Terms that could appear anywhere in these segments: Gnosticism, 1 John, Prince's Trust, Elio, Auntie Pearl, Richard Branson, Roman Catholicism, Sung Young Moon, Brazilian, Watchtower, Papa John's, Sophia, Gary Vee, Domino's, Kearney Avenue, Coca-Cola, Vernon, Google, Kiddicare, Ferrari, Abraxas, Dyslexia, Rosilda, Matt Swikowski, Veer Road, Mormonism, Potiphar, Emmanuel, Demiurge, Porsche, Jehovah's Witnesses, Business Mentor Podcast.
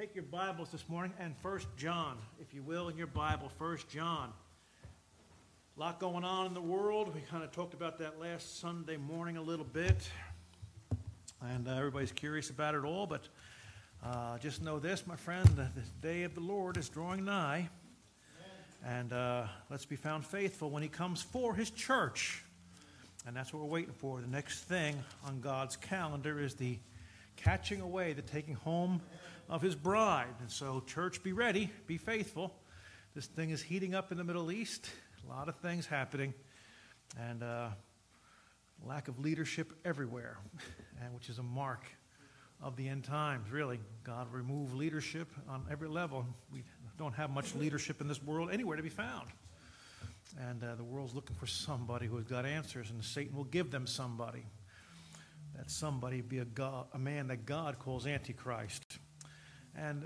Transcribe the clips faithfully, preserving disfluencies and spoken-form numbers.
Take your Bibles this morning and First John, if you will, in your Bible, First John. A lot going on in the world. We kind of talked about that last Sunday morning a little bit. And uh, everybody's curious about it all, but uh, just know this, my friend, that the day of the Lord is drawing nigh. Amen. And uh, let's be found faithful when he comes for his church. And that's what we're waiting for. The next thing on God's calendar is the catching away, the taking home of his bride. And so, church, be ready, be faithful. This thing is heating up in the Middle East. A lot of things happening. And uh, lack of leadership everywhere, and which is a mark of the end times, really. God remove leadership on every level. We don't have much leadership in this world anywhere to be found. And uh, the world's looking for somebody who has got answers, and Satan will give them somebody. That somebody be a, God, a man that God calls Antichrist. And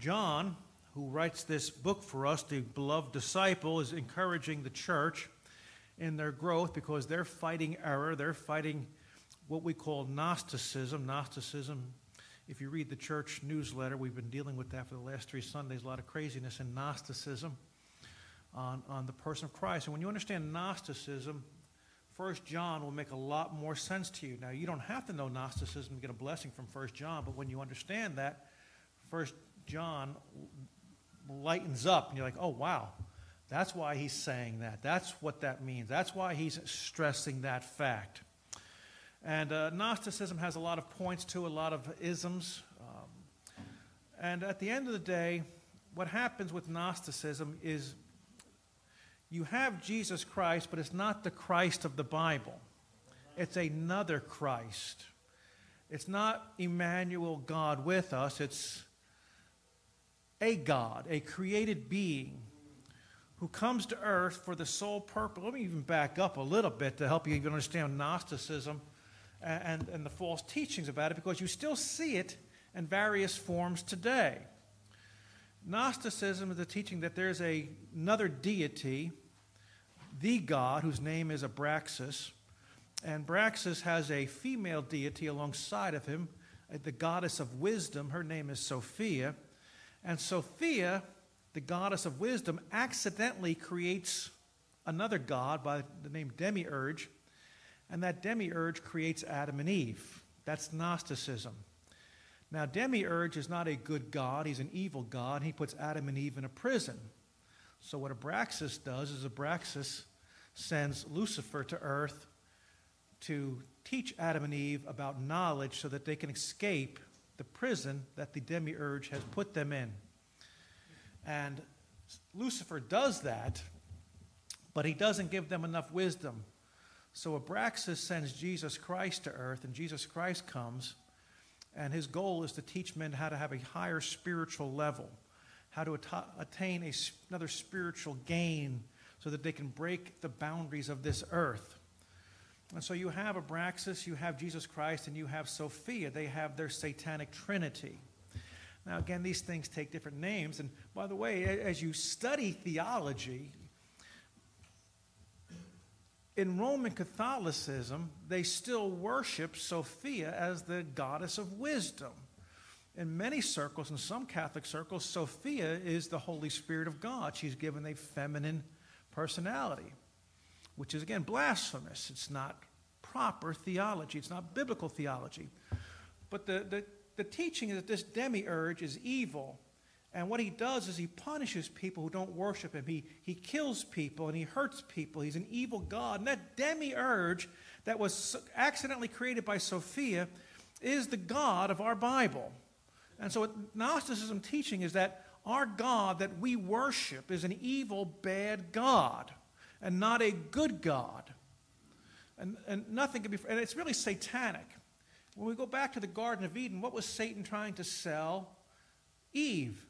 John, who writes this book for us, the beloved disciple, is encouraging the church in their growth because they're fighting error. They're fighting what we call Gnosticism. Gnosticism, if you read the church newsletter, we've been dealing with that for the last three Sundays, a lot of craziness in Gnosticism on, on the person of Christ. And when you understand Gnosticism, First John will make a lot more sense to you. Now, you don't have to know Gnosticism to get a blessing from First John, but when you understand that, First John lightens up, and you're like, oh, wow, that's why he's saying that. That's what that means. That's why he's stressing that fact. And uh, Gnosticism has a lot of points to, a lot of isms. Um, and at the end of the day, what happens with Gnosticism is you have Jesus Christ, but it's not the Christ of the Bible. It's another Christ. It's not Emmanuel, God with us. It's a God, a created being who comes to earth for the sole purpose. Let me even back up a little bit to help you even understand Gnosticism and, and, and the false teachings about it, because you still see it in various forms today. Gnosticism is the teaching that there's a, another deity, the God, whose name is Abraxas, and Abraxas has a female deity alongside of him, the goddess of wisdom. Her name is Sophia. And Sophia, the goddess of wisdom, accidentally creates another god by the name Demiurge, and that Demiurge creates Adam and Eve. That's Gnosticism. Now, Demiurge is not a good god. He's an evil god. He puts Adam and Eve in a prison. So what Abraxas does is Abraxas sends Lucifer to earth to teach Adam and Eve about knowledge so that they can escape the prison that the Demiurge has put them in. And Lucifer does that, but he doesn't give them enough wisdom. So Abraxas sends Jesus Christ to earth, and Jesus Christ comes, and his goal is to teach men how to have a higher spiritual level, how to at- attain a, another spiritual gain so that they can break the boundaries of this earth. And so you have Abraxas, you have Jesus Christ, and you have Sophia. They have their satanic trinity. Now, again, these things take different names. And by the way, as you study theology, in Roman Catholicism, they still worship Sophia as the goddess of wisdom. In many circles, in some Catholic circles, Sophia is the Holy Spirit of God. She's given a feminine personality, which is, again, blasphemous. It's not proper theology. It's not biblical theology. But the, the, the teaching is that this Demiurge is evil, and what he does is he punishes people who don't worship him. He, he kills people, and he hurts people. He's an evil god. And that Demiurge that was accidentally created by Sophia is the God of our Bible. And so what Gnosticism teaching is that our God that we worship is an evil, bad God, and not a good God. And, and nothing can be, and it's really satanic. When we go back to the Garden of Eden, what was Satan trying to sell Eve?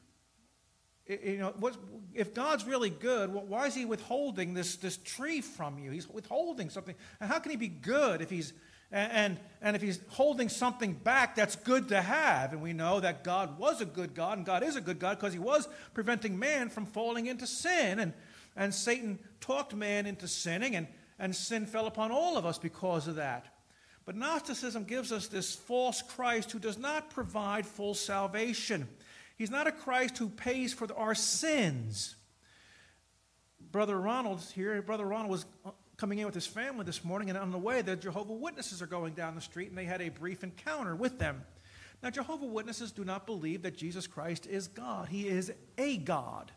It, you know, what, if God's really good, well, why is he withholding this, this tree from you? He's withholding something. And how can he be good if he's, and, and if he's holding something back that's good to have? And we know that God was a good God, and God is a good God because he was preventing man from falling into sin. And And Satan talked man into sinning, and, and sin fell upon all of us because of that. But Gnosticism gives us this false Christ who does not provide full salvation. He's not a Christ who pays for the, our sins. Brother Ronald here, Brother Ronald was coming in with his family this morning, and on the way, the Jehovah's Witnesses are going down the street, and they had a brief encounter with them. Now, Jehovah's Witnesses do not believe that Jesus Christ is God. He is a God,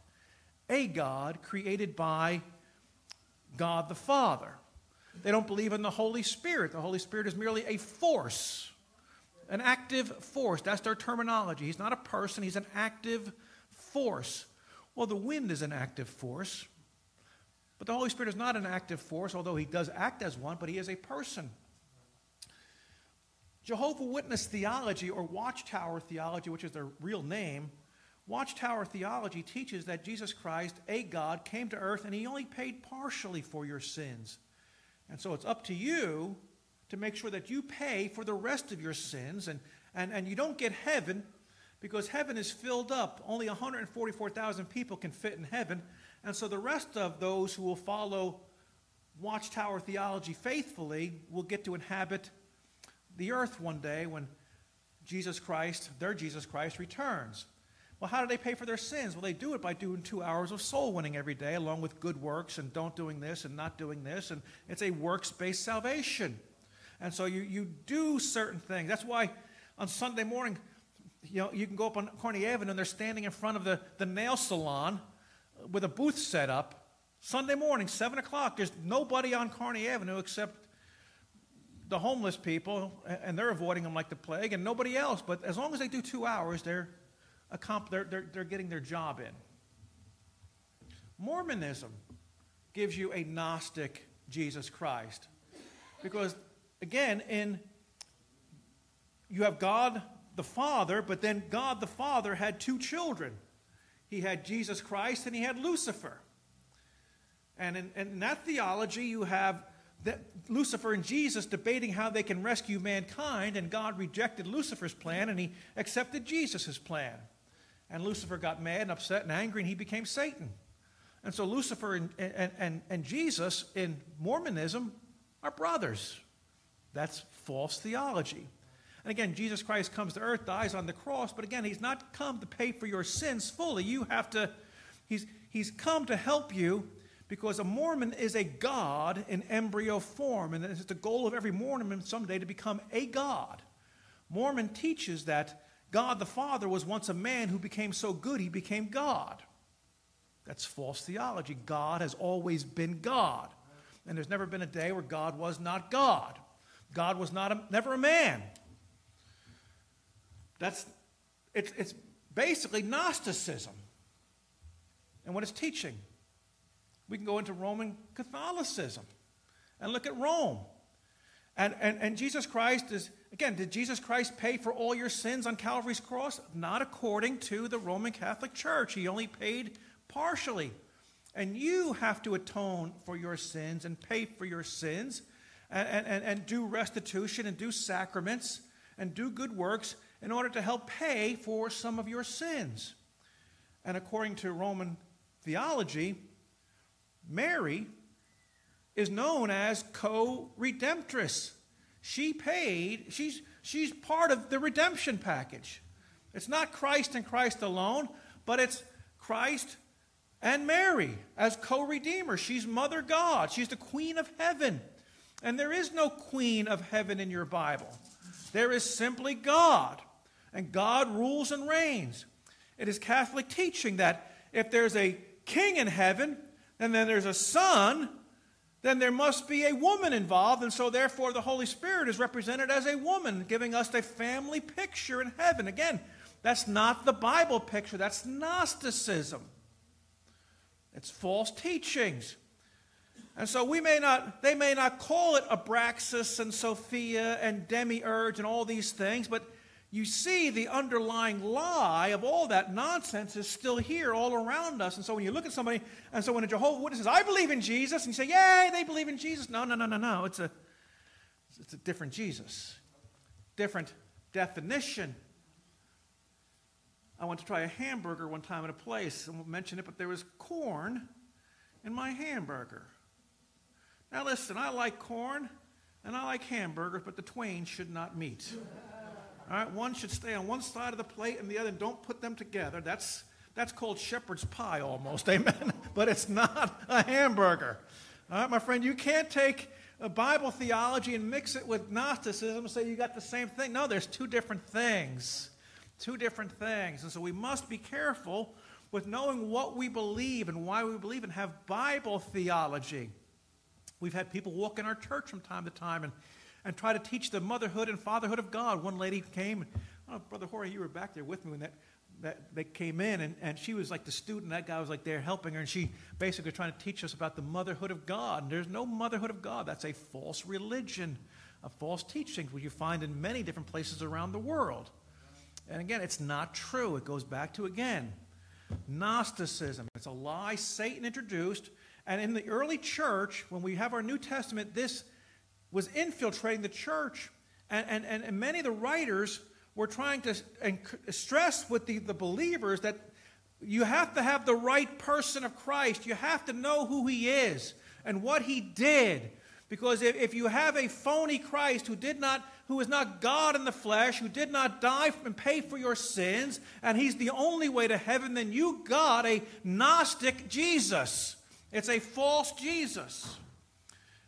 a God created by God the Father. They don't believe in the Holy Spirit. The Holy Spirit is merely a force, an active force. That's their terminology. He's not a person. He's an active force. Well, the wind is an active force, but the Holy Spirit is not an active force, although he does act as one, but he is a person. Jehovah's Witness theology, or Watchtower theology, which is their real name, Watchtower theology teaches that Jesus Christ, a God, came to earth and he only paid partially for your sins. And so it's up to you to make sure that you pay for the rest of your sins, and, and, and you don't get heaven because heaven is filled up. Only one hundred forty-four thousand people can fit in heaven. And so the rest of those who will follow Watchtower theology faithfully will get to inhabit the earth one day when Jesus Christ, their Jesus Christ, returns. Well, how do they pay for their sins? Well, they do it by doing two hours of soul winning every day, along with good works and don't doing this and not doing this. And it's a works-based salvation. And so you, you do certain things. That's why on Sunday morning, you know, you can go up on Kearney Avenue and they're standing in front of the, the nail salon with a booth set up. Sunday morning, seven o'clock, there's nobody on Kearney Avenue except the homeless people, and they're avoiding them like the plague, and nobody else. But as long as they do two hours, they're A comp, they're, they're, they're getting their job in. Mormonism gives you a Gnostic Jesus Christ. Because, again, in you have God the Father, but then God the Father had two children. He had Jesus Christ and he had Lucifer. And in, in that theology, you have that Lucifer and Jesus debating how they can rescue mankind, and God rejected Lucifer's plan and he accepted Jesus' plan. And Lucifer got mad and upset and angry, and he became Satan. And so Lucifer and, and, and, and Jesus in Mormonism are brothers. That's false theology. And again, Jesus Christ comes to earth, dies on the cross, but again, he's not come to pay for your sins fully. You have to, he's, he's come to help you, because a Mormon is a God in embryo form, and it's the goal of every Mormon someday to become a God. Mormon teaches that God the Father was once a man who became so good he became God. That's false theology. God has always been God. And there's never been a day where God was not God. God was not a, never a man. That's, it's, it's basically Gnosticism and what it's teaching. We can go into Roman Catholicism and look at Rome. And, and, and Jesus Christ is, again, did Jesus Christ pay for all your sins on Calvary's cross? Not according to the Roman Catholic Church. He only paid partially. And you have to atone for your sins and pay for your sins and, and, and, and do restitution and do sacraments and do good works in order to help pay for some of your sins. And according to Roman theology, Mary is known as co-redemptress. She paid, she's, she's part of the redemption package. It's not Christ and Christ alone, but it's Christ and Mary as co-redeemer. She's Mother God. She's the Queen of Heaven. And there is no Queen of Heaven in your Bible. There is simply God. And God rules and reigns. It is Catholic teaching that if there's a king in heaven, and then there's a son, then there must be a woman involved, and so therefore the Holy Spirit is represented as a woman, giving us a family picture in heaven. Again, that's not the Bible picture, that's Gnosticism. It's false teachings. And so we may not, they may not call it Abraxas and Sophia and Demiurge and all these things, but you see the underlying lie of all that nonsense is still here all around us. And so when you look at somebody, and so when a Jehovah's Witness says, I believe in Jesus, and you say, yay, they believe in Jesus. No, no, no, no, no. It's a, it's a different Jesus. Different definition. I went to try a hamburger one time at a place. I won't mention it, but there was corn in my hamburger. Now listen, I like corn and I like hamburgers, but the twain should not meet. All right, one should stay on one side of the plate and the other, and don't put them together. That's that's called shepherd's pie almost, amen? But it's not a hamburger. All right, my friend, you can't take a Bible theology and mix it with Gnosticism and say you got the same thing. No, there's two different things, two different things. And so we must be careful with knowing what we believe and why we believe and have Bible theology. We've had people walk in our church from time to time and and try to teach the motherhood and fatherhood of God. One lady came, oh, Brother Jorge, you were back there with me when that, that they came in, and, and she was like the student. That guy was like there helping her, and she basically trying to teach us about the motherhood of God. And there's no motherhood of God. That's a false religion, a false teaching, which you find in many different places around the world. And again, it's not true. It goes back to, again, Gnosticism. It's a lie Satan introduced. And in the early church, when we have our New Testament, this was infiltrating the church, and, and, and many of the writers were trying to stress with the, the believers that you have to have the right person of Christ. You have to know who he is and what he did, because if, if you have a phony Christ who did not, who is not God in the flesh, who did not die and pay for your sins, and he's the only way to heaven, then you got a Gnostic Jesus. It's a false Jesus.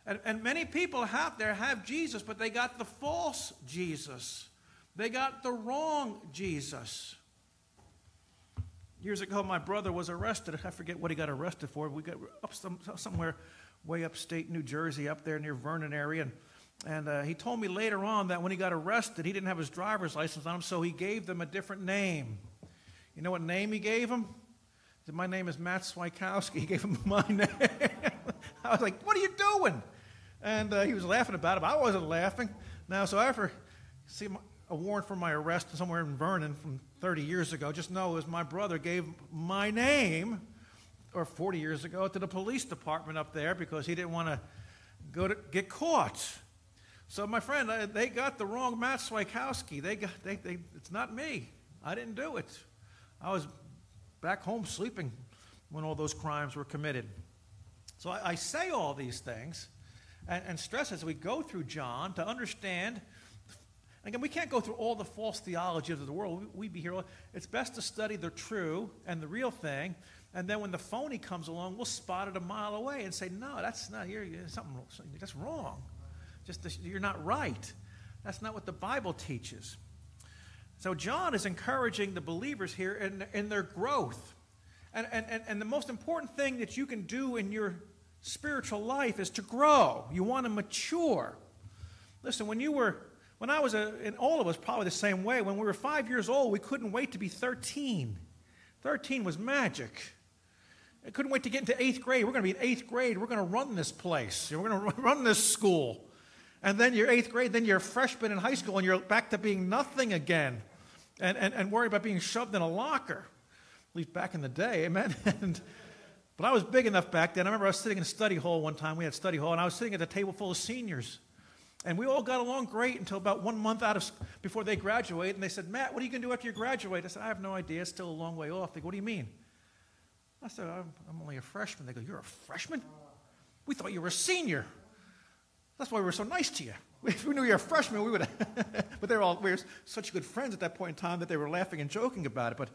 And, and many people out there have Jesus, but they got the false Jesus. They got the wrong Jesus. Years ago, my brother was arrested. I forget what he got arrested for. We got up some, somewhere way upstate New Jersey, up there near Vernon area. And, and uh, he told me later on that when he got arrested, he didn't have his driver's license on him, so he gave them a different name. You know what name he gave him? He said, my name is Matt Swikowski. He gave him my name. I was like, what are you doing? And uh, he was laughing about it, but I wasn't laughing. Now, so after see my, a warrant for my arrest somewhere in Vernon from thirty years ago, just know it was my brother gave my name, or forty years ago, to the police department up there because he didn't want to go to get caught. So my friend, I, they got the wrong Matt Swikowski. They got, they, they, it's not me. I didn't do it. I was back home sleeping when all those crimes were committed. So I, I say all these things and, and stress as we go through John to understand. Again, we can't go through all the false theology of the world. We, we'd be here. It's best to study the true and the real thing. And then when the phony comes along, we'll spot it a mile away and say, no, that's not here. Something that's wrong. Just the, you're not right. That's not what the Bible teaches. So John is encouraging the believers here in, in their growth. And, and, and the most important thing that you can do in your spiritual life is to grow. You want to mature. Listen, when you were, when I was, a, and all of us probably the same way, when we were five years old, we couldn't wait to be thirteen. thirteen was magic. I couldn't wait to get into eighth grade. We're going to be in eighth grade. We're going to run this place. We're going to run this school. And then you're eighth grade, then you're a freshman in high school, and you're back to being nothing again and, and, and worried about being shoved in a locker. At least back in the day, amen? And, but I was big enough back then. I remember I was sitting in a study hall one time. We had study hall, and I was sitting at a table full of seniors. And we all got along great until about one month out of before they graduated. And they said, Matt, what are you going to do after you graduate? I said, I have no idea. It's still a long way off. They go, what do you mean? I said, I'm, I'm only a freshman. They go, you're a freshman? We thought you were a senior. That's why we were so nice to you. If we knew you were a freshman, we would have. But they were all, we were such good friends at that point in time that they were laughing and joking about it. But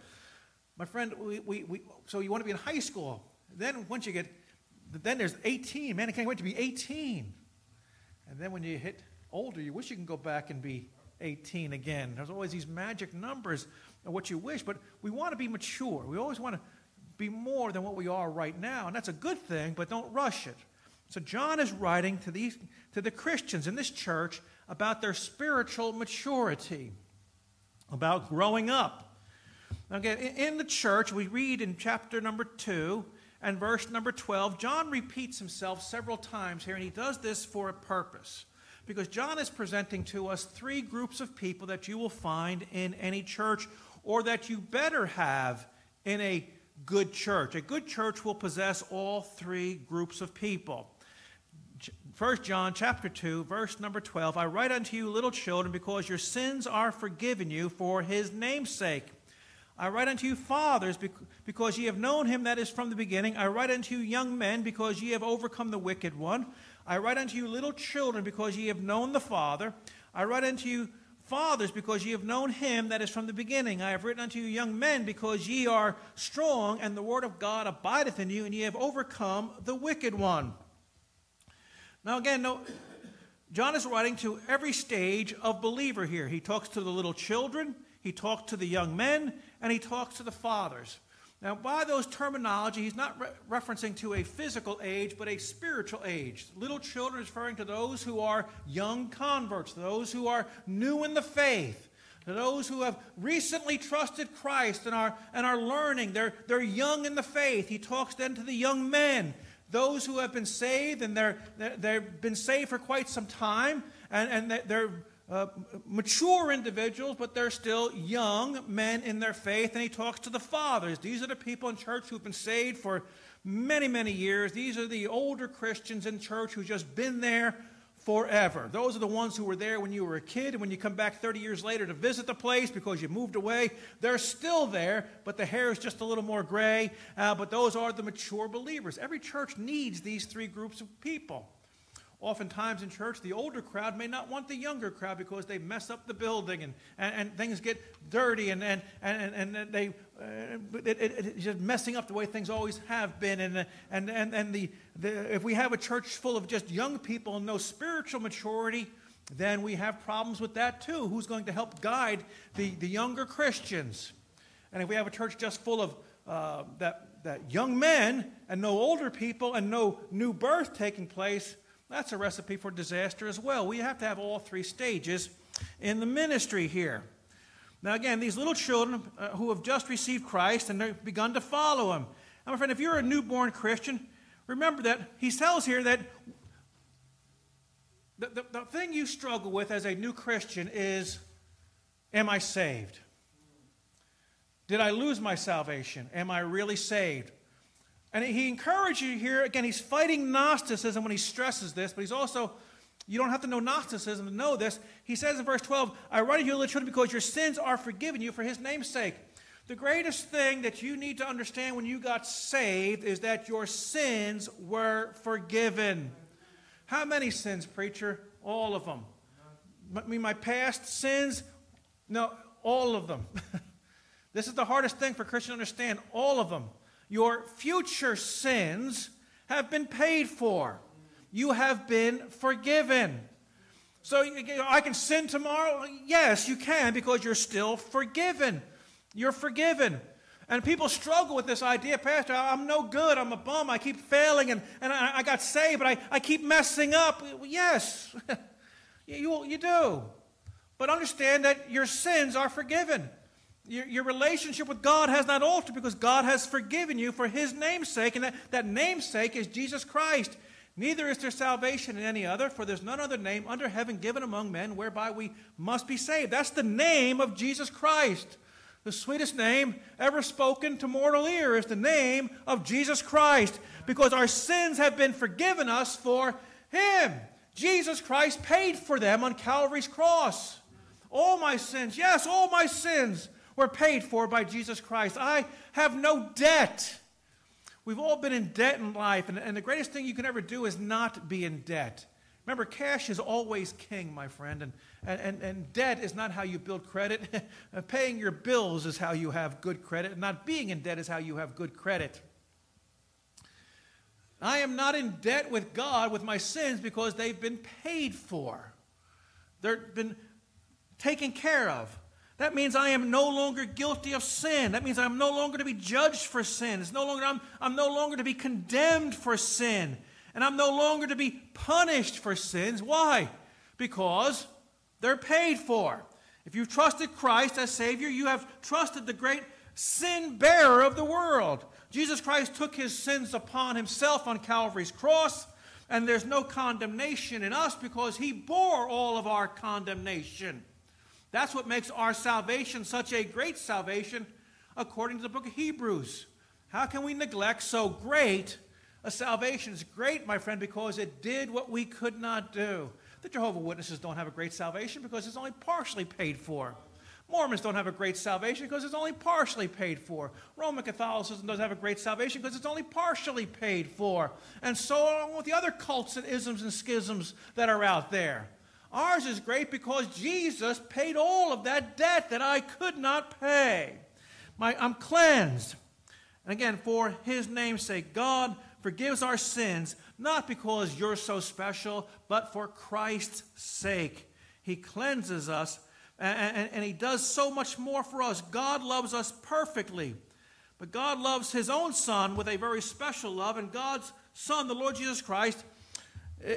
my friend, we, we, we, so you want to be in high school. Then once you get, then there's eighteen. Man, I can't wait to be eighteen. And then when you hit older, you wish you can go back and be eighteen again. There's always these magic numbers of what you wish. But we want to be mature. We always want to be more than what we are right now. And that's a good thing, but don't rush it. So John is writing to, these, to the Christians in this church about their spiritual maturity, about growing up. Okay, in the church, we read in chapter number two and verse number twelve, John repeats himself several times here, and he does this for a purpose, because John is presenting to us three groups of people that you will find in any church, or that you better have in a good church. A good church will possess all three groups of people. First John chapter two, verse number twelve, I write unto you, little children, because your sins are forgiven you for his name's sake. I write unto you, fathers, because ye have known him that is from the beginning. I write unto you, young men, because ye have overcome the wicked one. I write unto you, little children, because ye have known the Father. I write unto you, Fathers, because ye have known him that is from the beginning. I have written unto you, young men, because ye are strong, and the word of God abideth in you, and ye have overcome the wicked one. Now again, no, John is writing to every stage of believer here. He talks to the little children, he talks to the young men, and he talks to the fathers. Now by those terminology, he's not re referencing to a physical age, but a spiritual age. Little children is referring to those who are young converts, those who are new in the faith, to those who have recently trusted Christ and are, and are learning. They're, they're young in the faith. He talks then to the young men, those who have been saved, and they're, they're, they've been saved for quite some time, and, and they're uh, mature individuals, but they're still young men in their faith. And he talks to the fathers. These are the people in church who've been saved for many, many years. These are the older Christians in church who've just been there forever. Those are the ones who were there when you were a kid, and when you come back thirty years later to visit the place because you moved away, they're still there, but the hair is just a little more gray. Uh, but those are the mature believers. Every church needs these three groups of people. Oftentimes in church, the older crowd may not want the younger crowd because they mess up the building, and, and, and things get dirty, and, and, and, and they, uh, it, it, it's just messing up the way things always have been. And, and, and, and the, the, if we have a church full of just young people and no spiritual maturity, then we have problems with that too. Who's going to help guide the, the younger Christians? And if we have a church just full of uh, that, that young men and no older people and no new birth taking place, that's a recipe for disaster as well. We have to have all three stages in the ministry here. Now again, these little children uh, who have just received Christ and they've begun to follow him. Now my friend, if you're a newborn Christian, remember that he tells here that the, the, the thing you struggle with as a new Christian is, am I saved? Did I lose my salvation? Am I really saved? And he encourages you here, again, he's fighting Gnosticism when he stresses this, but he's also, you don't have to know Gnosticism to know this. He says in verse twelve, I write to you, little children, because your sins are forgiven you for his name's sake. The greatest thing that you need to understand when you got saved is that your sins were forgiven. How many sins, preacher? All of them. I mean, my past sins? No, all of them. This is the hardest thing for Christians to understand, all of them. Your future sins have been paid for. You have been forgiven. So you know, I can sin tomorrow? Yes, you can, because you're still forgiven. You're forgiven. And people struggle with this idea, Pastor, I'm no good, I'm a bum, I keep failing, and, and I, I got saved, but I, I keep messing up. Yes, you, you do. But understand that your sins are forgiven. Your, your relationship with God has not altered because God has forgiven you for his name's sake, and that, that namesake is Jesus Christ. Neither is there salvation in any other, for there's none other name under heaven given among men whereby we must be saved. That's the name of Jesus Christ. The sweetest name ever spoken to mortal ear is the name of Jesus Christ, because our sins have been forgiven us for him. Jesus Christ paid for them on Calvary's cross. All my sins, yes, all my sins were paid for by Jesus Christ. I have no debt. We've all been in debt in life, and, and the greatest thing you can ever do is not be in debt. Remember, cash is always king, my friend, and, and, and debt is not how you build credit. Paying your bills is how you have good credit, and not being in debt is how you have good credit. I am not in debt with God with my sins because they've been paid for. They've been taken care of. That means I am no longer guilty of sin. That means I'm no longer to be judged for sin. It's no longer, I'm, I'm no longer to be condemned for sin. And I'm no longer to be punished for sins. Why? Because they're paid for. If you've trusted Christ as Savior, you have trusted the great sin bearer of the world. Jesus Christ took his sins upon himself on Calvary's cross, and there's no condemnation in us because he bore all of our condemnation. That's what makes our salvation such a great salvation, according to the book of Hebrews. How can we neglect so great a salvation? It's great, my friend, because it did what we could not do. The Jehovah's Witnesses don't have a great salvation because it's only partially paid for. Mormons don't have a great salvation because it's only partially paid for. Roman Catholicism doesn't have a great salvation because it's only partially paid for. And so on with the other cults and isms and schisms that are out there. Ours is great because Jesus paid all of that debt that I could not pay. My, I'm cleansed. And again, for his name's sake, God forgives our sins, not because you're so special, but for Christ's sake. He cleanses us, and, and, and he does so much more for us. God loves us perfectly. But God loves his own Son with a very special love, and God's Son, the Lord Jesus Christ,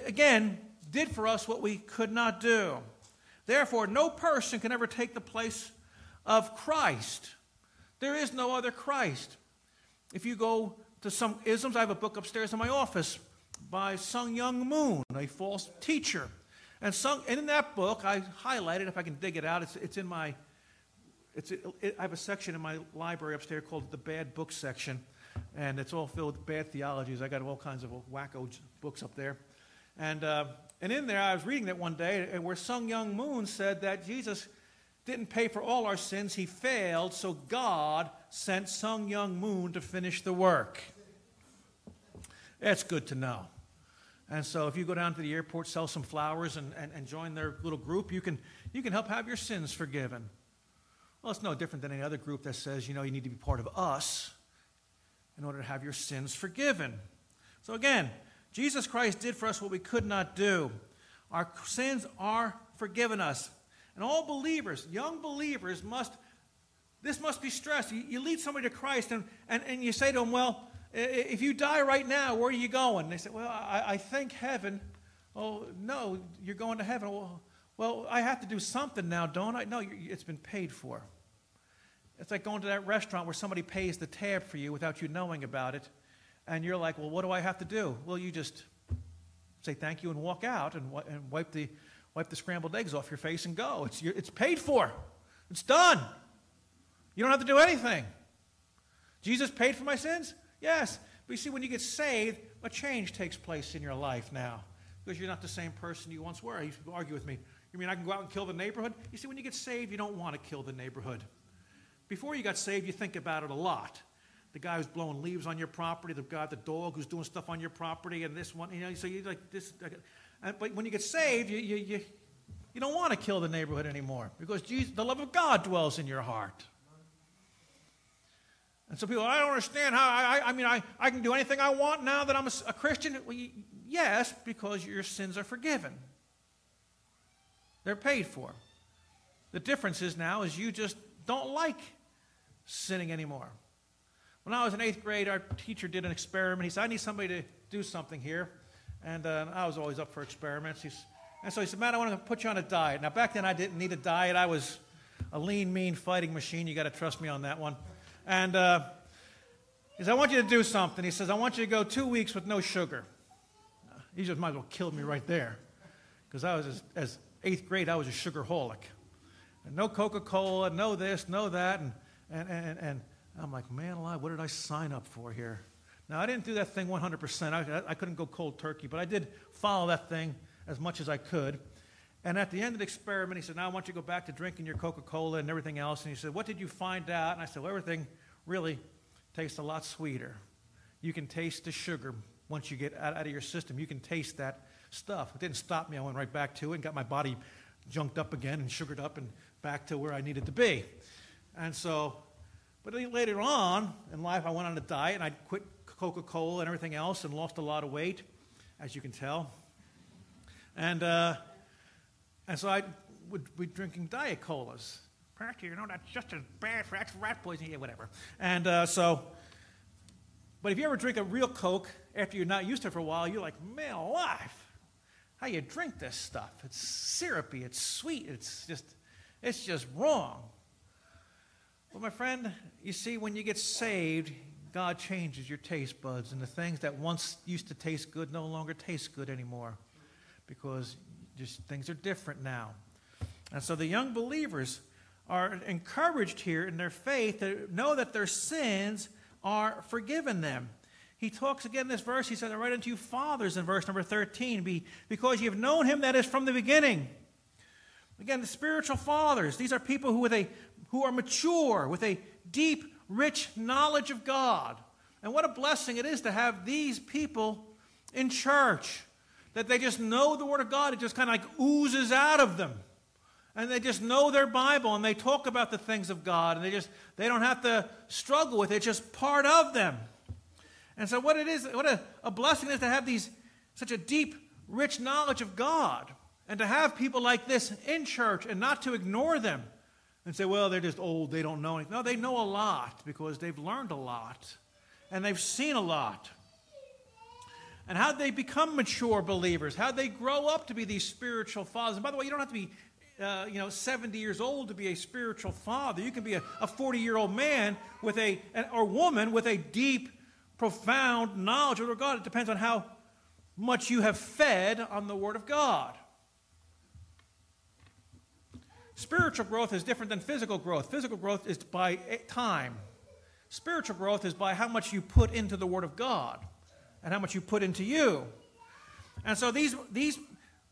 again, did for us what we could not do. Therefore, no person can ever take the place of Christ. There is no other Christ. If you go to some isms, I have a book upstairs in my office by Sung Young Moon, a false teacher. And, Sung, and in that book, I highlighted, if I can dig it out, it's, it's in my... It's, it, I have a section in my library upstairs called the Bad Book section, and it's all filled with bad theologies. I got all kinds of wacko books up there. And, uh, and in there, I was reading that one day, and where Sung Young Moon said that Jesus didn't pay for all our sins, he failed, so God sent Sung Young Moon to finish the work. That's good to know. And so if you go down to the airport, sell some flowers, and, and, and join their little group, you can, you can help have your sins forgiven. Well, it's no different than any other group that says, you know, you need to be part of us in order to have your sins forgiven. So again, Jesus Christ did for us what we could not do. Our sins are forgiven us. And all believers, young believers, must, this must be stressed. You, you lead somebody to Christ and, and, and you say to them, well, if you die right now, where are you going? And they say, well, I, I think heaven. Oh, no, you're going to heaven. Well, Well, I have to do something now, don't I? No, it's been paid for. It's like going to that restaurant where somebody pays the tab for you without you knowing about it, and you're like, well, what do I have to do? Well, you just say thank you and walk out and, and wipe the, wipe the scrambled eggs off your face and go. It's, it's paid for. It's done. You don't have to do anything. Jesus paid for my sins? Yes. But you see, when you get saved, a change takes place in your life now because you're not the same person you once were. I used to argue with me. You mean I can go out and kill the neighborhood? You see, when you get saved, you don't want to kill the neighborhood. Before you got saved, you think about it a lot. The guy who's blowing leaves on your property, the guy, the dog who's doing stuff on your property, and this one, you know, so you're like this. But when you get saved, you, you, you, you don't want to kill the neighborhood anymore because Jesus, the love of God dwells in your heart. And so people, I don't understand how, I, I mean, I, I can do anything I want now that I'm a, a Christian. Well, you, yes, because your sins are forgiven. They're paid for. The difference is now is you just don't like sinning anymore. When I was in eighth grade, our teacher did an experiment. He said, I need somebody to do something here. And uh, I was always up for experiments. He's, and so he said, Matt, I want to put you on a diet. Now, back then, I didn't need a diet. I was a lean, mean fighting machine. You got to trust me on that one. And uh, he said, I want you to do something. He says, I want you to go two weeks with no sugar. He just might as well kill me right there because I was as... as eighth grade, I was a sugarholic. And no Coca-Cola, no this, no that. And, and, and, and I'm like, man alive, what did I sign up for here? Now, I didn't do that thing one hundred percent. I, I couldn't go cold turkey, but I did follow that thing as much as I could. And at the end of the experiment, he said, now I want you to go back to drinking your Coca-Cola and everything else. And he said, what did you find out? And I said, well, everything really tastes a lot sweeter. You can taste the sugar once you get out, out of your system. You can taste that stuff. It didn't stop me. I went right back to it and got my body junked up again and sugared up and back to where I needed to be. And so, but later on in life, I went on a diet and I quit Coca-Cola and everything else and lost a lot of weight, as you can tell. And uh, and so I would be drinking Diet Colas. Practically, you know, that's just as bad for that's rat poison. Yeah, whatever. And uh, so, but if you ever drink a real Coke after you're not used to it for a while, you're like, man alive. How you drink this stuff? It's syrupy, it's sweet, it's just, it's just wrong. Well, my friend, you see, when you get saved, God changes your taste buds, and the things that once used to taste good no longer taste good anymore because just things are different now. And so the young believers are encouraged here in their faith to know that their sins are forgiven them. He talks again in this verse. He says, I write unto you fathers in verse number thirteen, be, because you have known him that is from the beginning. Again, the spiritual fathers. These are people who, with a, who are mature, with a deep, rich knowledge of God. And what a blessing it is to have these people in church. that they just know the Word of God. It just kind of like oozes out of them. And they just know their Bible, and they talk about the things of God, and they just they don't have to struggle with it. It's just part of them. And so what it is, what a, a blessing it is to have these such a deep, rich knowledge of God, and to have people like this in church and not to ignore them and say, well, they're just old, they don't know anything. No, they know a lot because they've learned a lot, and they've seen a lot. And how did they become mature believers? How did they grow up to be these spiritual fathers? And by the way, you don't have to be Uh, you know, seventy years old to be a spiritual father. You can be a forty-year-old man with a an, or woman with a deep, profound knowledge of God. It depends on how much you have fed on the Word of God. Spiritual growth is different than physical growth. Physical growth is by time. Spiritual growth is by how much you put into the Word of God and how much you put into you. And so these these.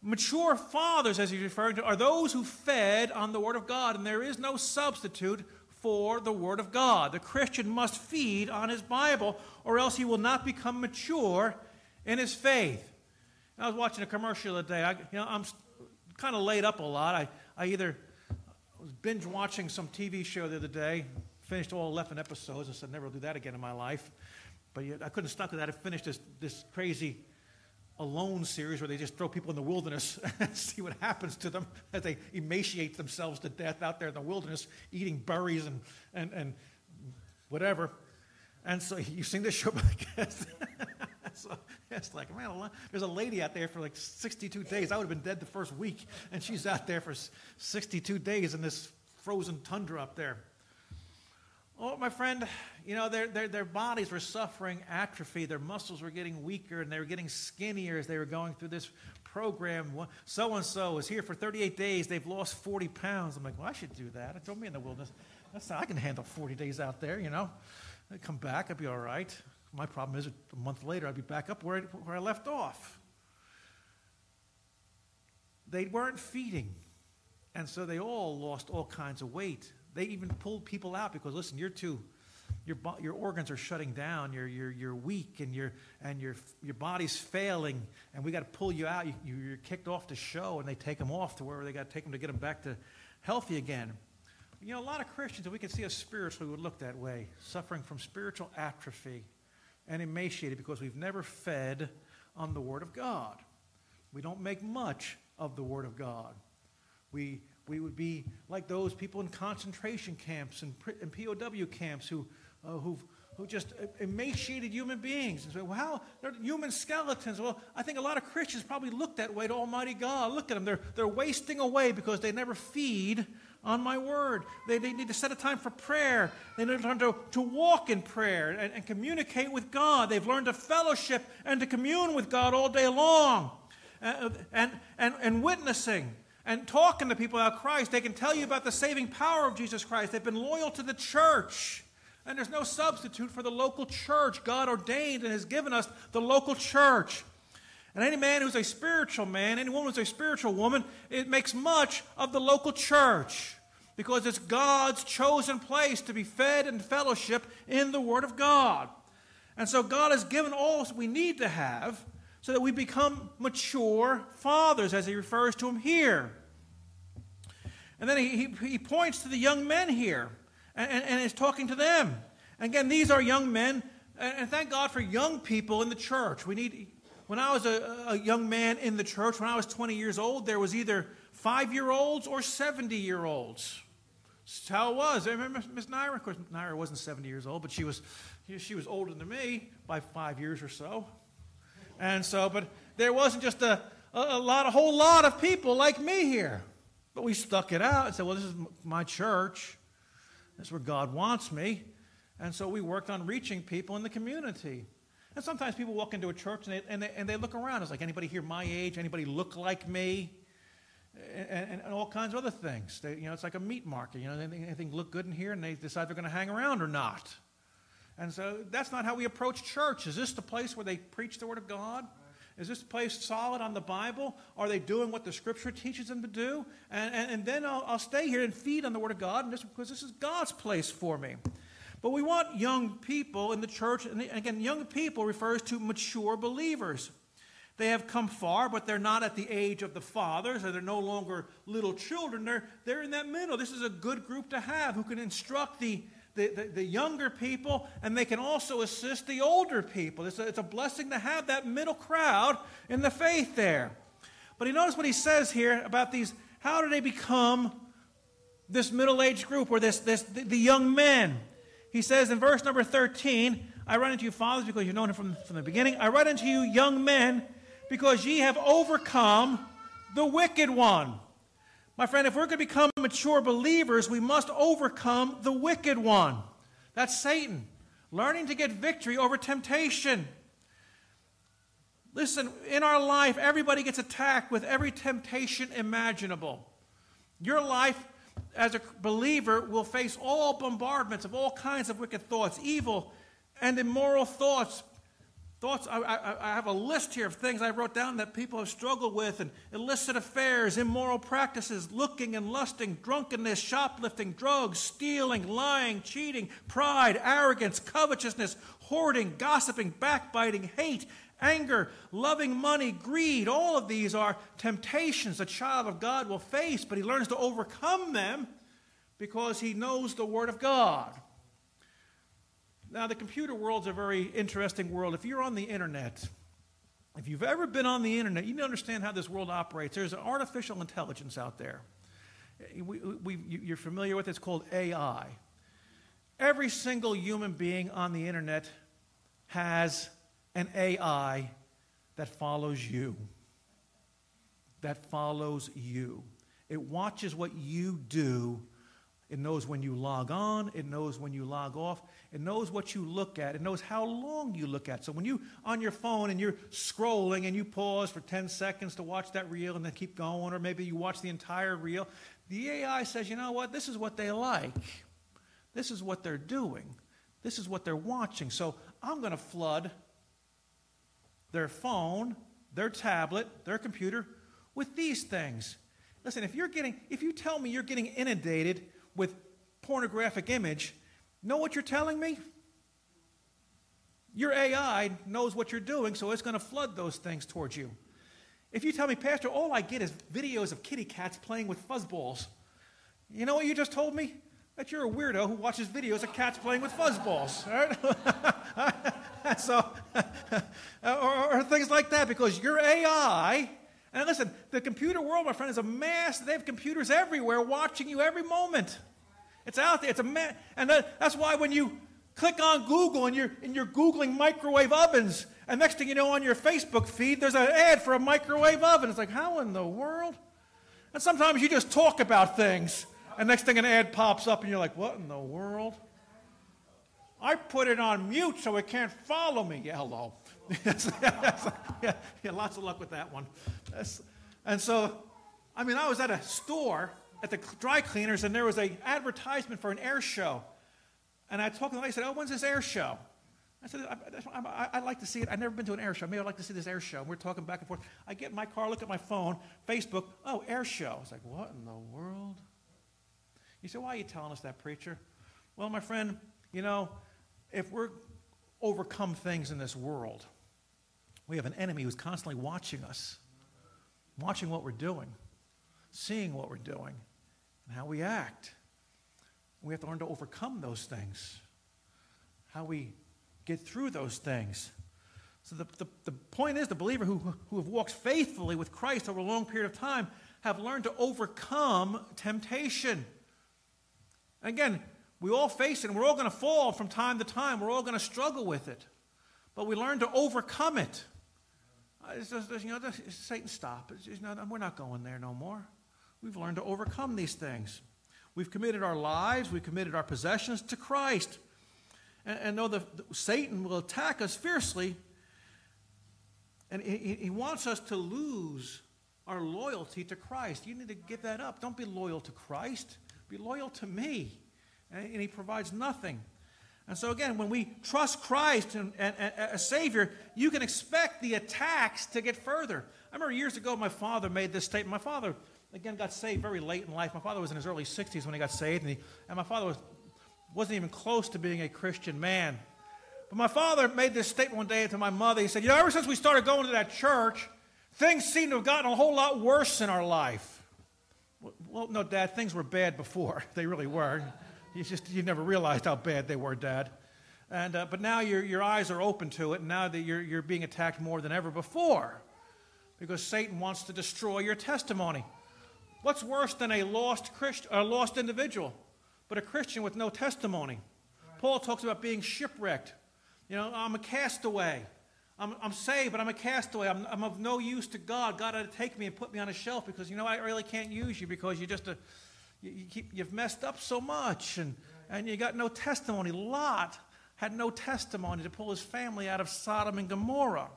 Mature fathers, as he's referring to, are those who fed on the Word of God, and there is no substitute for the Word of God. The Christian must feed on his Bible, or else he will not become mature in his faith. I was watching a commercial today. I, you know, I'm kind of laid up a lot. I, I either was binge watching some T V show the other day, finished all eleven episodes, and said never do that again in my life. But I couldn't stop with that. I finished this this crazy Alone series where they just throw people in the wilderness and see what happens to them as they emaciate themselves to death out there in the wilderness eating berries and, and, and whatever. And so you've seen this show, but I guess. So it's like, man, there's a lady out there for like sixty-two days. I would have been dead the first week, and she's out there for sixty-two days in this frozen tundra up there. Oh, my friend, you know, their, their, their bodies were suffering atrophy. Their muscles were getting weaker, and they were getting skinnier as they were going through this program. So-and-so was here for thirty-eight days. They've lost forty pounds. I'm like, well, I should do that. Throw me in the wilderness. That's not, I can handle forty days out there, you know. I'd come back. I'd be all right. My problem is a month later, I'd be back up where I, where I left off. They weren't feeding, and so they all lost all kinds of weight. They even pulled people out because, listen, you're too, your your organs are shutting down, you're you're you're weak, and your and your your body's failing, and we got to pull you out. You, you're kicked off the show, and they take them off to wherever they got to take them to get them back to healthy again. You know, a lot of Christians, if we could see us spiritually, would look that way, suffering from spiritual atrophy, and emaciated because we've never fed on the Word of God. We don't make much of the Word of God. We. We would be like those people in concentration camps and, and P O W camps who, uh, who, who just emaciated human beings. And say, well, how? They're human skeletons. Well, I think a lot of Christians probably look that way to Almighty God. Look at them. They're, they're wasting away because they never feed on my Word. They, they need to set a time for prayer. They need to learn to, to walk in prayer and, and communicate with God. They've learned to fellowship and to commune with God all day long uh, and, and, and witnessing. And talking to people about Christ, they can tell you about the saving power of Jesus Christ. They've been loyal to the church. And there's no substitute for the local church. God ordained and has given us the local church. And any man who's a spiritual man, any woman who's a spiritual woman, it makes much of the local church. Because it's God's chosen place to be fed and fellowship in the Word of God. And so God has given all we need to have, so that we become mature fathers, as he refers to them here. And then he, he, he points to the young men here, and, and, and is talking to them. And again, these are young men, and thank God for young people in the church. We need. When I was a, a young man in the church, when I was twenty years old, there was either five-year-olds or seventy-year-olds. That's how it was. I remember Miss Naira, of course, Naira wasn't seventy years old, but she was, she was older than me by five years or so. And so, but there wasn't just a, a lot, a whole lot of people like me here. But we stuck it out and said, well, this is my church. This is where God wants me. And so we worked on reaching people in the community. And sometimes people walk into a church and they, and they, and they look around. It's like, anybody here my age? Anybody look like me? And, and, and all kinds of other things. They, you know, it's like a meat market. You know, anything, anything look good in here, and they decide they're going to hang around or not. And so that's not how we approach church. Is this the place where they preach the Word of God? Is this place solid on the Bible? Are they doing what the Scripture teaches them to do? And, and, and then I'll, I'll stay here and feed on the Word of God, and this, because this is God's place for me. But we want young people in the church. And again, young people refers to mature believers. They have come far, but they're not at the age of the fathers, or they're no longer little children. They're, they're in that middle. This is a good group to have who can instruct the, the, the, the younger people, and they can also assist the older people. It's a, it's a blessing to have that middle crowd in the faith there. But you notice what he says here about these, how do they become this middle-aged group or this, this the, the young men? He says in verse number thirteen, I write unto you, fathers, because you've known him from, from the beginning. I write unto you, young men, because ye have overcome the wicked one. My friend, if we're going to become mature believers, we must overcome the wicked one. That's Satan, learning to get victory over temptation. Listen, in our life, everybody gets attacked with every temptation imaginable. Your life as a believer will face all bombardments of all kinds of wicked thoughts, evil and immoral thoughts. Thoughts. I, I, I have a list here of things I wrote down that people have struggled with, and illicit affairs, immoral practices, looking and lusting, drunkenness, shoplifting, drugs, stealing, lying, cheating, pride, arrogance, covetousness, hoarding, gossiping, backbiting, hate, anger, loving money, greed. All of these are temptations a child of God will face, but he learns to overcome them because he knows the Word of God. Now, the computer world's a very interesting world. If you're on the internet, if you've ever been on the internet, you need to understand how this world operates. There's an artificial intelligence out there. We, we, you're familiar with it. It's called A I. Every single human being on the internet has an A I that follows you. That follows you. It watches what you do. It knows when you log on. It knows when you log off. It knows what you look at. It knows how long you look at. So when you're on your phone and you're scrolling and you pause for ten seconds to watch that reel and then keep going, or maybe you watch the entire reel, the A I says, you know what, this is what they like. This is what they're doing. This is what they're watching. So I'm going to flood their phone, their tablet, their computer with these things. Listen, if you're getting, if you tell me you're getting inundated with pornographic image, know what you're telling me? Your A I knows what you're doing, so it's going to flood those things towards you. If you tell me, Pastor, all I get is videos of kitty cats playing with fuzzballs, you know what you just told me? That you're a weirdo who watches videos of cats playing with fuzzballs, all right? so, or, or things like that, because your A I, and listen, the computer world, my friend, is a mess. They have computers everywhere watching you every moment. It's out there. It's a mess. And that, that's why when you click on Google and you're, and you're Googling microwave ovens, and next thing you know on your Facebook feed, there's an ad for a microwave oven. It's like, how in the world? And sometimes you just talk about things, and next thing an ad pops up, and you're like, what in the world? I put it on mute so it can't follow me. Yeah, hello. yeah, yeah, lots of luck with that one. That's, and so, I mean, I was at a store at the dry cleaners, and there was an advertisement for an air show. And I talked to the lady, I said, oh, when's this air show? I said, I, I, I'd like to see it. I've never been to an air show. Maybe I'd like to see this air show. And we're talking back and forth. I get in my car, look at my phone, Facebook, oh, air show. It's like, what in the world? You say, why are you telling us that, preacher? Well, my friend, you know, if we're overcome things in this world, we have an enemy who's constantly watching us, watching what we're doing, seeing what we're doing, and how we act. We have to learn to overcome those things, how we get through those things. So the, the, the point is, the believer who, who have walked faithfully with Christ over a long period of time have learned to overcome temptation. Again, we all face it, and we're all going to fall from time to time. We're all going to struggle with it. But we learn to overcome it. It's just, you know, Satan, stop. It's just, no, we're not going there no more. We've learned to overcome these things. We've committed our lives, we've committed our possessions to Christ. And, and though the, the, Satan will attack us fiercely, and he, he wants us to lose our loyalty to Christ. You need to give that up. Don't be loyal to Christ. Be loyal to me. And he provides nothing. And so again, when we trust Christ and a Savior, you can expect the attacks to get further. I remember years ago my father made this statement. My father, again, got saved very late in life. My father was in his early sixties when he got saved, and, he, and my father was, wasn't even close to being a Christian man. But my father made this statement one day to my mother. He said, you know, ever since we started going to that church, things seem to have gotten a whole lot worse in our life. Well, no, Dad, things were bad before. They really were. You just, you never realized how bad they were, Dad. And, uh, but now your, your eyes are open to it, and now that you're, you're being attacked more than ever before because Satan wants to destroy your testimony. What's worse than a lost, Christ, a lost individual, but a Christian with no testimony? Paul talks about being shipwrecked. You know, I'm a castaway. I'm, I'm saved, but I'm a castaway. I'm, I'm of no use to God. God ought to take me and put me on a shelf because, you know, I really can't use you because you're just a, you, you keep, you've messed up so much and, and you got no testimony. Lot had no testimony to pull his family out of Sodom and Gomorrah.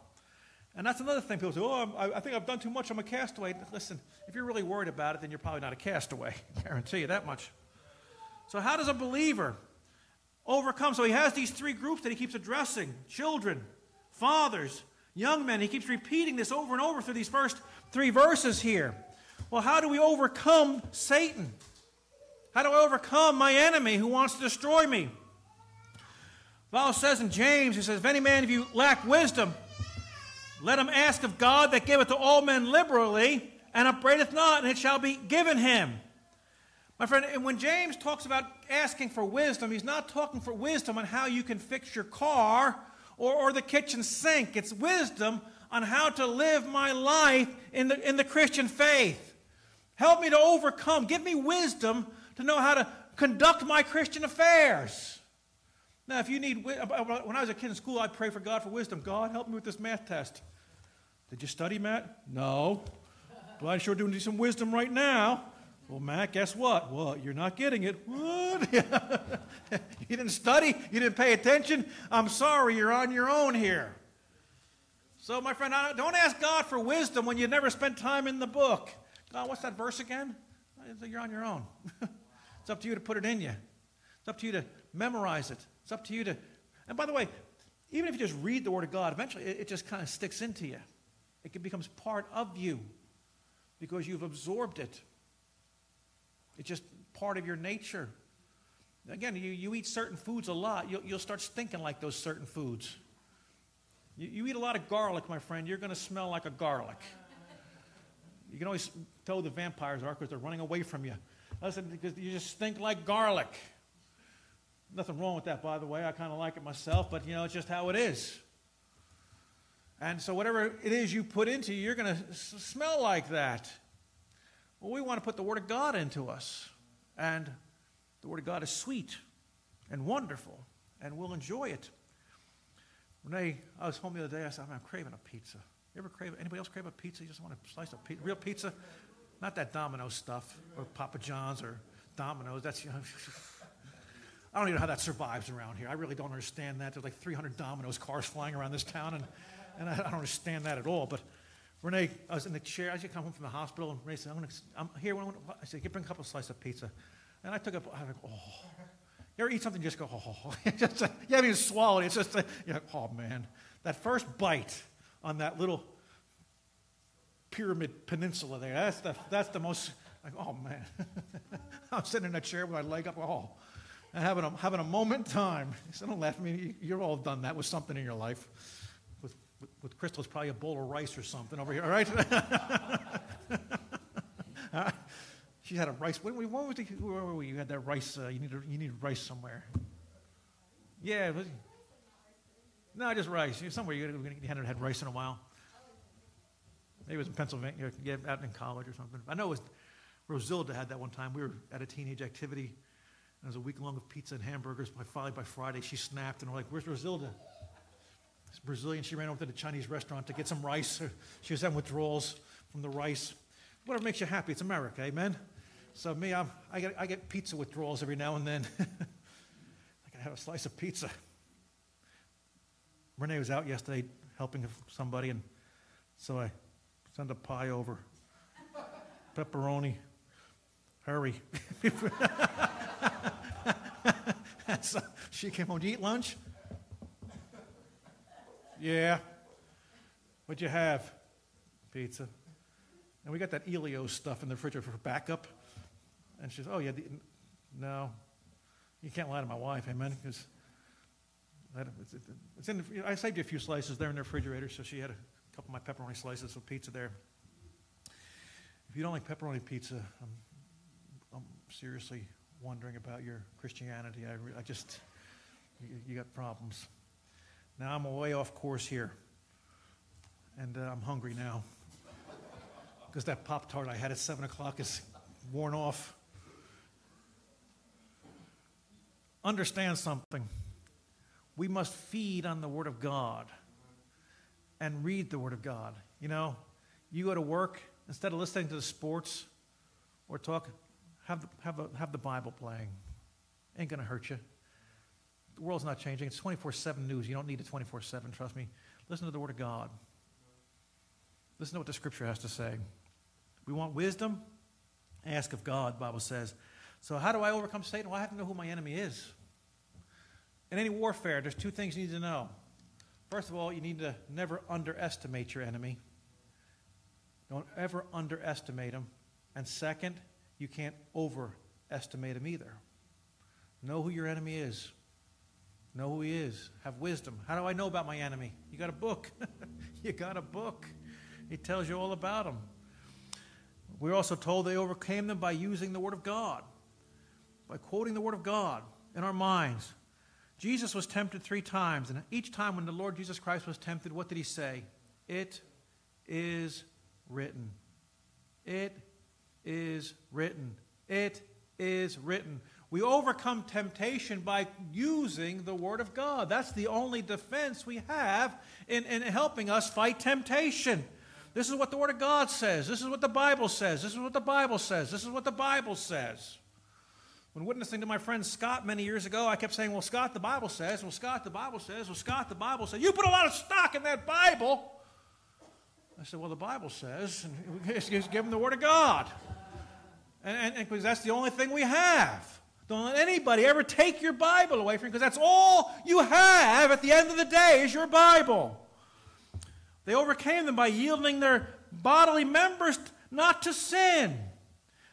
And that's another thing. People say, oh, I, I think I've done too much. I'm a castaway. Listen, if you're really worried about it, then you're probably not a castaway. I guarantee you that much. So how does a believer overcome? So he has these three groups that he keeps addressing: children, fathers, young men. He keeps repeating this over and over through these first three verses here. Well, how do we overcome Satan? How do I overcome my enemy who wants to destroy me? Paul says in James, he says, if any man of you lack wisdom, let him ask of God that giveth to all men liberally, and upbraideth not, and it shall be given him. My friend, and when James talks about asking for wisdom, he's not talking for wisdom on how you can fix your car or, or the kitchen sink. It's wisdom on how to live my life in the, in the Christian faith. Help me to overcome. Give me wisdom to know how to conduct my Christian affairs. Now, if you need, when I was a kid in school, I prayed for God for wisdom. God, help me with this math test. Did you study, Matt? No. But I sure do need some wisdom right now. Well, Matt, guess what? Well, you're not getting it. What? You didn't study? You didn't pay attention? I'm sorry, you're on your own here. So, my friend, don't ask God for wisdom when you never spent time in the book. God, what's that verse again? You're on your own. It's up to you to put it in you. It's up to you to memorize it. It's up to you to, and by the way, even if you just read the Word of God, eventually it, it just kind of sticks into you. It becomes part of you because you've absorbed it. It's just part of your nature. Again, you, you eat certain foods a lot, you'll, you'll start stinking like those certain foods. You, you eat a lot of garlic, my friend, you're going to smell like a garlic. You can always tell the vampires are because they're running away from you. Listen, because you just stink like garlic. Nothing wrong with that, by the way. I kind of like it myself, but, you know, it's just how it is. And so whatever it is you put into you, you're going to s smell like that. Well, we want to put the Word of God into us. And the Word of God is sweet and wonderful, and we'll enjoy it. Renee, I was home the other day. I said, I'm craving a pizza. You ever crave, anybody else crave a pizza? You just want a slice of pizza, real pizza? Not that Domino's stuff, or Papa John's, or Domino's. That's, you know... I don't even know how that survives around here. I really don't understand that. There's like three hundred Domino's cars flying around this town, and, and I, I don't understand that at all. But Renee, I was in the chair. I just come home from the hospital, and Renee said, I'm, gonna, I'm here. When I'm gonna, I said, bring a couple of slices of pizza. And I took up, I was like, oh. You ever eat something, just go, oh. Just, you haven't even swallowed it. It's just, you're like, oh, man. That first bite on that little pyramid peninsula there, that's the, that's the most, like, oh, man. I'm sitting in a chair with my leg up, oh. And having a, having a moment in time. He said, don't laugh at me. You, you're all done that with something in your life. With, with, with Crystal, it's probably a bowl of rice or something over here, all right? uh, she had a rice. When, when was the, where were we? You had that rice. Uh, you, needed, you needed rice somewhere. Yeah. It was, no, just rice. Somewhere you, you hadn't had rice in a while. Maybe it was in Pennsylvania, yeah, out in college or something. I know it was Rosilda had that one time. We were at a teenage activity. It was a week long of pizza and hamburgers. By Friday, by Friday, she snapped, and we're like, where's Rosilda? It's Brazilian. She ran over to the Chinese restaurant to get some rice. She was having withdrawals from the rice. Whatever makes you happy, it's America, amen? So me, I'm, I, get, I get pizza withdrawals every now and then. I can have a slice of pizza. Renee was out yesterday helping somebody, and so I sent a pie over. Pepperoni. Hurry. So she came home to eat lunch. Yeah. What'd you have? Pizza. And we got that Elio stuff in the refrigerator for backup. And she says, oh, yeah, the, no. You can't lie to my wife, amen? Because I, don't, it's, it's in the, I saved you a few slices there in the refrigerator, so she had a couple of my pepperoni slices of pizza there. If you don't like pepperoni pizza, I'm, I'm seriously wondering about your Christianity. I, re, I just, you, you got problems. Now I'm way off course here, and uh, I'm hungry now because that Pop-Tart I had at seven o'clock is worn off. Understand something. We must feed on the Word of God and read the Word of God. You know, you go to work, instead of listening to the sports or talk, have the, have a, have the Bible playing. Ain't going to hurt you. The world's not changing. It's twenty-four seven news. You don't need it twenty-four seven, trust me. Listen to the Word of God. Listen to what the Scripture has to say. We want wisdom? Ask of God, the Bible says. So how do I overcome Satan? Well, I have to know who my enemy is. In any warfare, there's two things you need to know. First of all, you need to never underestimate your enemy. Don't ever underestimate him. And second, you can't overestimate him either. Know who your enemy is. Know who he is. Have wisdom. How do I know about my enemy? You got a book. You got a book. It tells you all about him. We're also told they overcame them by using the Word of God. By quoting the Word of God in our minds. Jesus was tempted three times, and each time when the Lord Jesus Christ was tempted, what did he say? It is written. It is written. It is written. We overcome temptation by using the Word of God. That's the only defense we have in, in helping us fight temptation. This is what the Word of God says. This is what the Bible says. This is what the Bible says. This is what the Bible says. When witnessing to my friend Scott many years ago, I kept saying, well, Scott, the Bible says. Well, Scott, the Bible says. Well, Scott, the Bible says. You put a lot of stock in that Bible. I said, well, the Bible says. And we just give him the Word of God. And, and, and because that's the only thing we have. Don't let anybody ever take your Bible away from you, because that's all you have at the end of the day is your Bible. They overcame them by yielding their bodily members not to sin.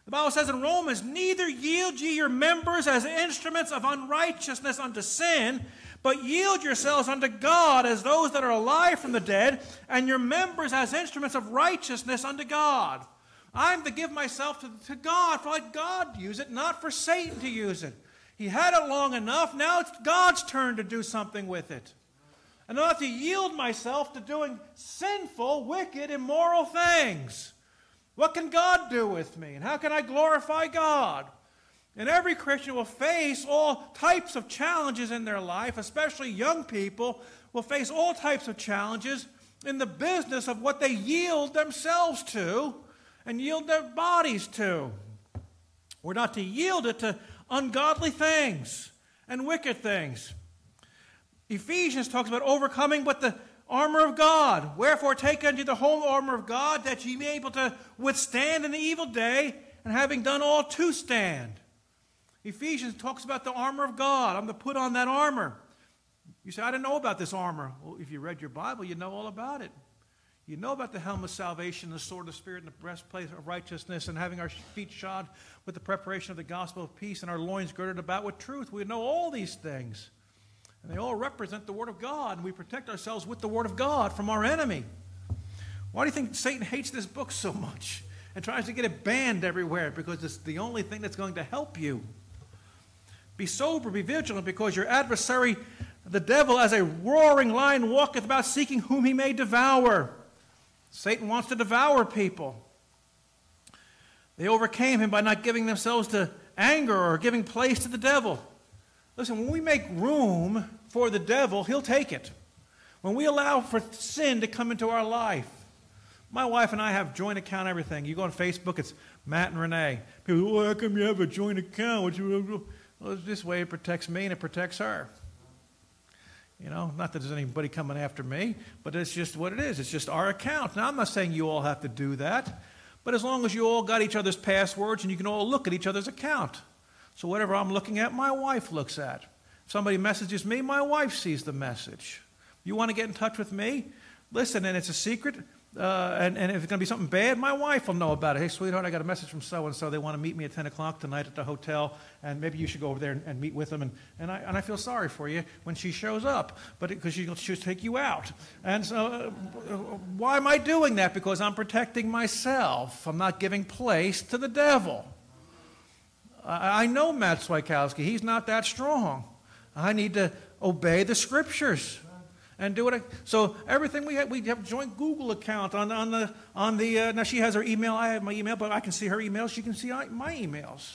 The Bible says in Romans, neither yield ye your members as instruments of unrighteousness unto sin, but yield yourselves unto God as those that are alive from the dead, and your members as instruments of righteousness unto God. I'm to give myself to, to God, for let God use it, not for Satan to use it. He had it long enough, now it's God's turn to do something with it. And I have to yield myself to doing sinful, wicked, immoral things. What can God do with me? And how can I glorify God? And every Christian will face all types of challenges in their life, especially young people will face all types of challenges in the business of what they yield themselves to and yield their bodies to. We're not to yield it to ungodly things and wicked things. Ephesians talks about overcoming with the armor of God. Wherefore take unto you the whole armor of God, that ye be able to withstand in the evil day, and having done all to stand. Ephesians talks about the armor of God. I'm to put on that armor. You say, I didn't know about this armor. Well, if you read your Bible, you know all about it. You know about the helm of salvation, the sword of the Spirit, and the breastplate of righteousness, and having our feet shod with the preparation of the gospel of peace, and our loins girded about with truth. We know all these things. And they all represent the Word of God, and we protect ourselves with the Word of God from our enemy. Why do you think Satan hates this book so much and tries to get it banned everywhere? Because it's the only thing that's going to help you. Be sober, be vigilant, because your adversary, the devil, as a roaring lion, walketh about seeking whom he may devour. Satan wants to devour people. They overcame him by not giving themselves to anger or giving place to the devil. Listen, when we make room for the devil, he'll take it. When we allow for sin to come into our life. My wife and I have joint account everything. You go on Facebook, it's Matt and Renee. People say, well, how come you have a joint account? Well, this way it protects me and it protects her. You know, not that there's anybody coming after me, but it's just what it is. It's just our account. Now, I'm not saying you all have to do that, but as long as you all got each other's passwords and you can all look at each other's account. So whatever I'm looking at, my wife looks at. If somebody messages me, my wife sees the message. You want to get in touch with me? Listen, and it's a secret. Uh, and, and if it's going to be something bad, my wife will know about it. Hey, sweetheart, I got a message from so-and-so. They want to meet me at ten o'clock tonight at the hotel, and maybe you should go over there and, and meet with them. And, and, I, and I feel sorry for you when she shows up, but because she'll just take you out. And so uh, why am I doing that? Because I'm protecting myself. I'm not giving place to the devil. I, I know Matt Swikowski. He's not that strong. I need to obey the Scriptures. And do it. So everything we have, we have a joint Google account on on the on the. Uh, now she has her email. I have my email, but I can see her emails. She can see I, my emails.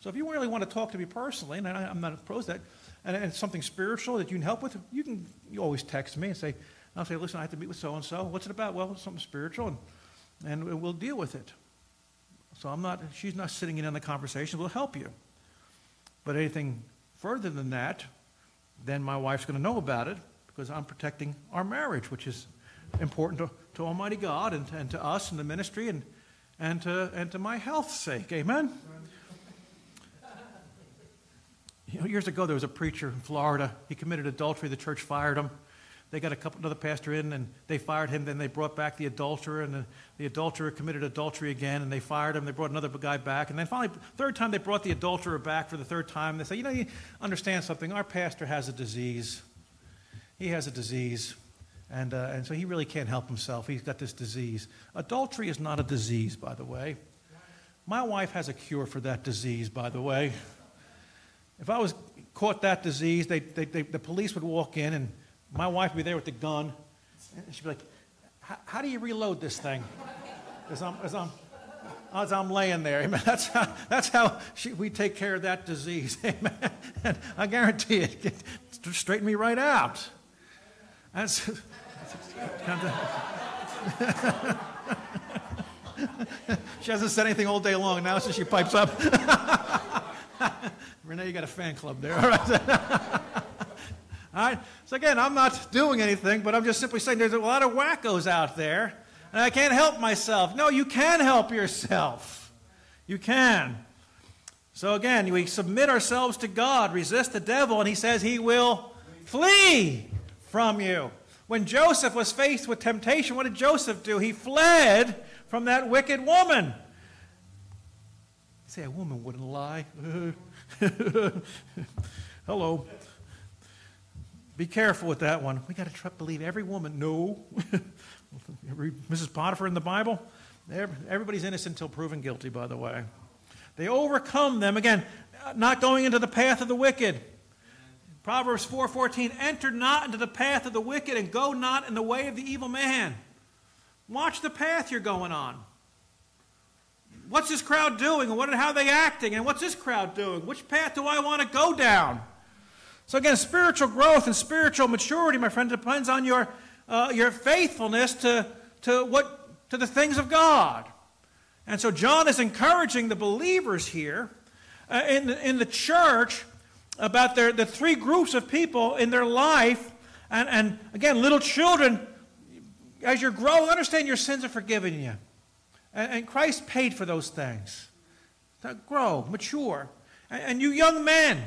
So if you really want to talk to me personally, and I, I'm not opposed to that, and, and it's something spiritual that you can help with, you can. You always text me and say, I'll say, listen, I have to meet with so and so. What's it about? Well, it's something spiritual, and and we'll deal with it. So I'm not. She's not sitting in on the conversation. We'll help you. But anything further than that, then my wife's going to know about it. Because I'm protecting our marriage, which is important to, to Almighty God and, and to us and the ministry and, and, to, and to my health's sake. Amen? You know, years ago, there was a preacher in Florida. He committed adultery. The church fired him. They got a couple, another pastor in, and they fired him. Then they brought back the adulterer, and the, the adulterer committed adultery again, and they fired him. They brought another guy back. And then finally, third time, they brought the adulterer back for the third time. They said, you know, you understand something. Our pastor has a disease. He has a disease, and, uh, and so he really can't help himself. He's got this disease. Adultery is not a disease, by the way. My wife has a cure for that disease, by the way. If I was caught that disease, they, they, they, the police would walk in, and my wife would be there with the gun. And she'd be like, how do you reload this thing? As I'm, as I'm, as I'm laying there. Amen. That's how, that's how she, we take care of that disease. Amen. And I guarantee it. It straightened me right out. That's, that's, she hasn't said anything all day long now, so she pipes up. Renee, you got a fan club there. All right. All right. So again, I'm not doing anything, but I'm just simply saying there's a lot of wackos out there, and I can't help myself. No, you can help yourself. You can. So again, we submit ourselves to God, resist the devil, and he says he will flee from you. When Joseph was faced with temptation, what did Joseph do? He fled from that wicked woman. You say a woman wouldn't lie. Hello. Be careful with that one. We got to believe every woman. No. Missus Potiphar in the Bible. Everybody's innocent until proven guilty, by the way. They overcome them. Again, not going into the path of the wicked. Proverbs four fourteen, enter not into the path of the wicked and go not in the way of the evil man. Watch the path you're going on. What's this crowd doing? And what, how are they acting? And what's this crowd doing? Which path do I want to go down? So again, spiritual growth and spiritual maturity, my friend, depends on your, uh, your faithfulness to, to, what, to the things of God. And so John is encouraging the believers here uh, in, the, in the church about their, the three groups of people in their life. And, and again, little children, as you grow, understand your sins are forgiven you. And, and Christ paid for those things. So grow, mature. And, and you young men,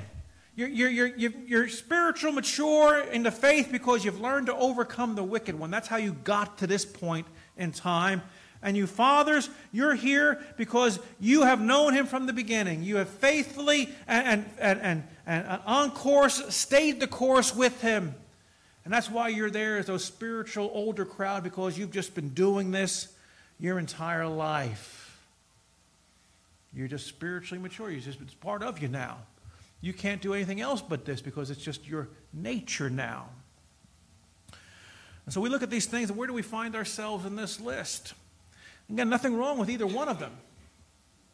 you're, you're, you're, you're spiritual mature in the faith because you've learned to overcome the wicked one. That's how you got to this point in time. And you fathers, you're here because you have known him from the beginning. You have faithfully and, and, and, and on course, stayed the course with him. And that's why you're there as a spiritual older crowd, because you've just been doing this your entire life. You're just spiritually mature. It's just, it's part of you now. You can't do anything else but this because it's just your nature now. And so we look at these things, and where do we find ourselves in this list? Again, nothing wrong with either one of them.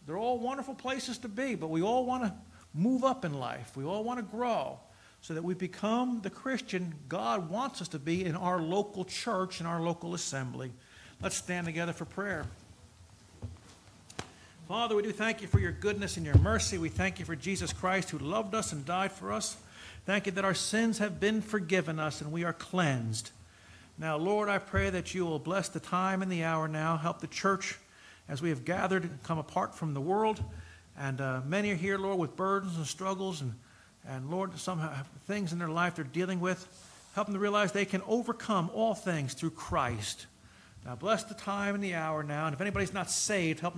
They're all wonderful places to be, but we all want to move up in life. We all want to grow so that we become the Christian God wants us to be in our local church, in our local assembly. Let's stand together for prayer. Father, we do thank you for your goodness and your mercy. We thank you for Jesus Christ who loved us and died for us. Thank you that our sins have been forgiven us and we are cleansed. Now, Lord, I pray that you will bless the time and the hour now. Help the church as we have gathered and come apart from the world. And uh, many are here, Lord, with burdens and struggles. And, and Lord, some have things in their life they're dealing with. Help them to realize they can overcome all things through Christ. Now bless the time and the hour now, and if anybody's not saved, help them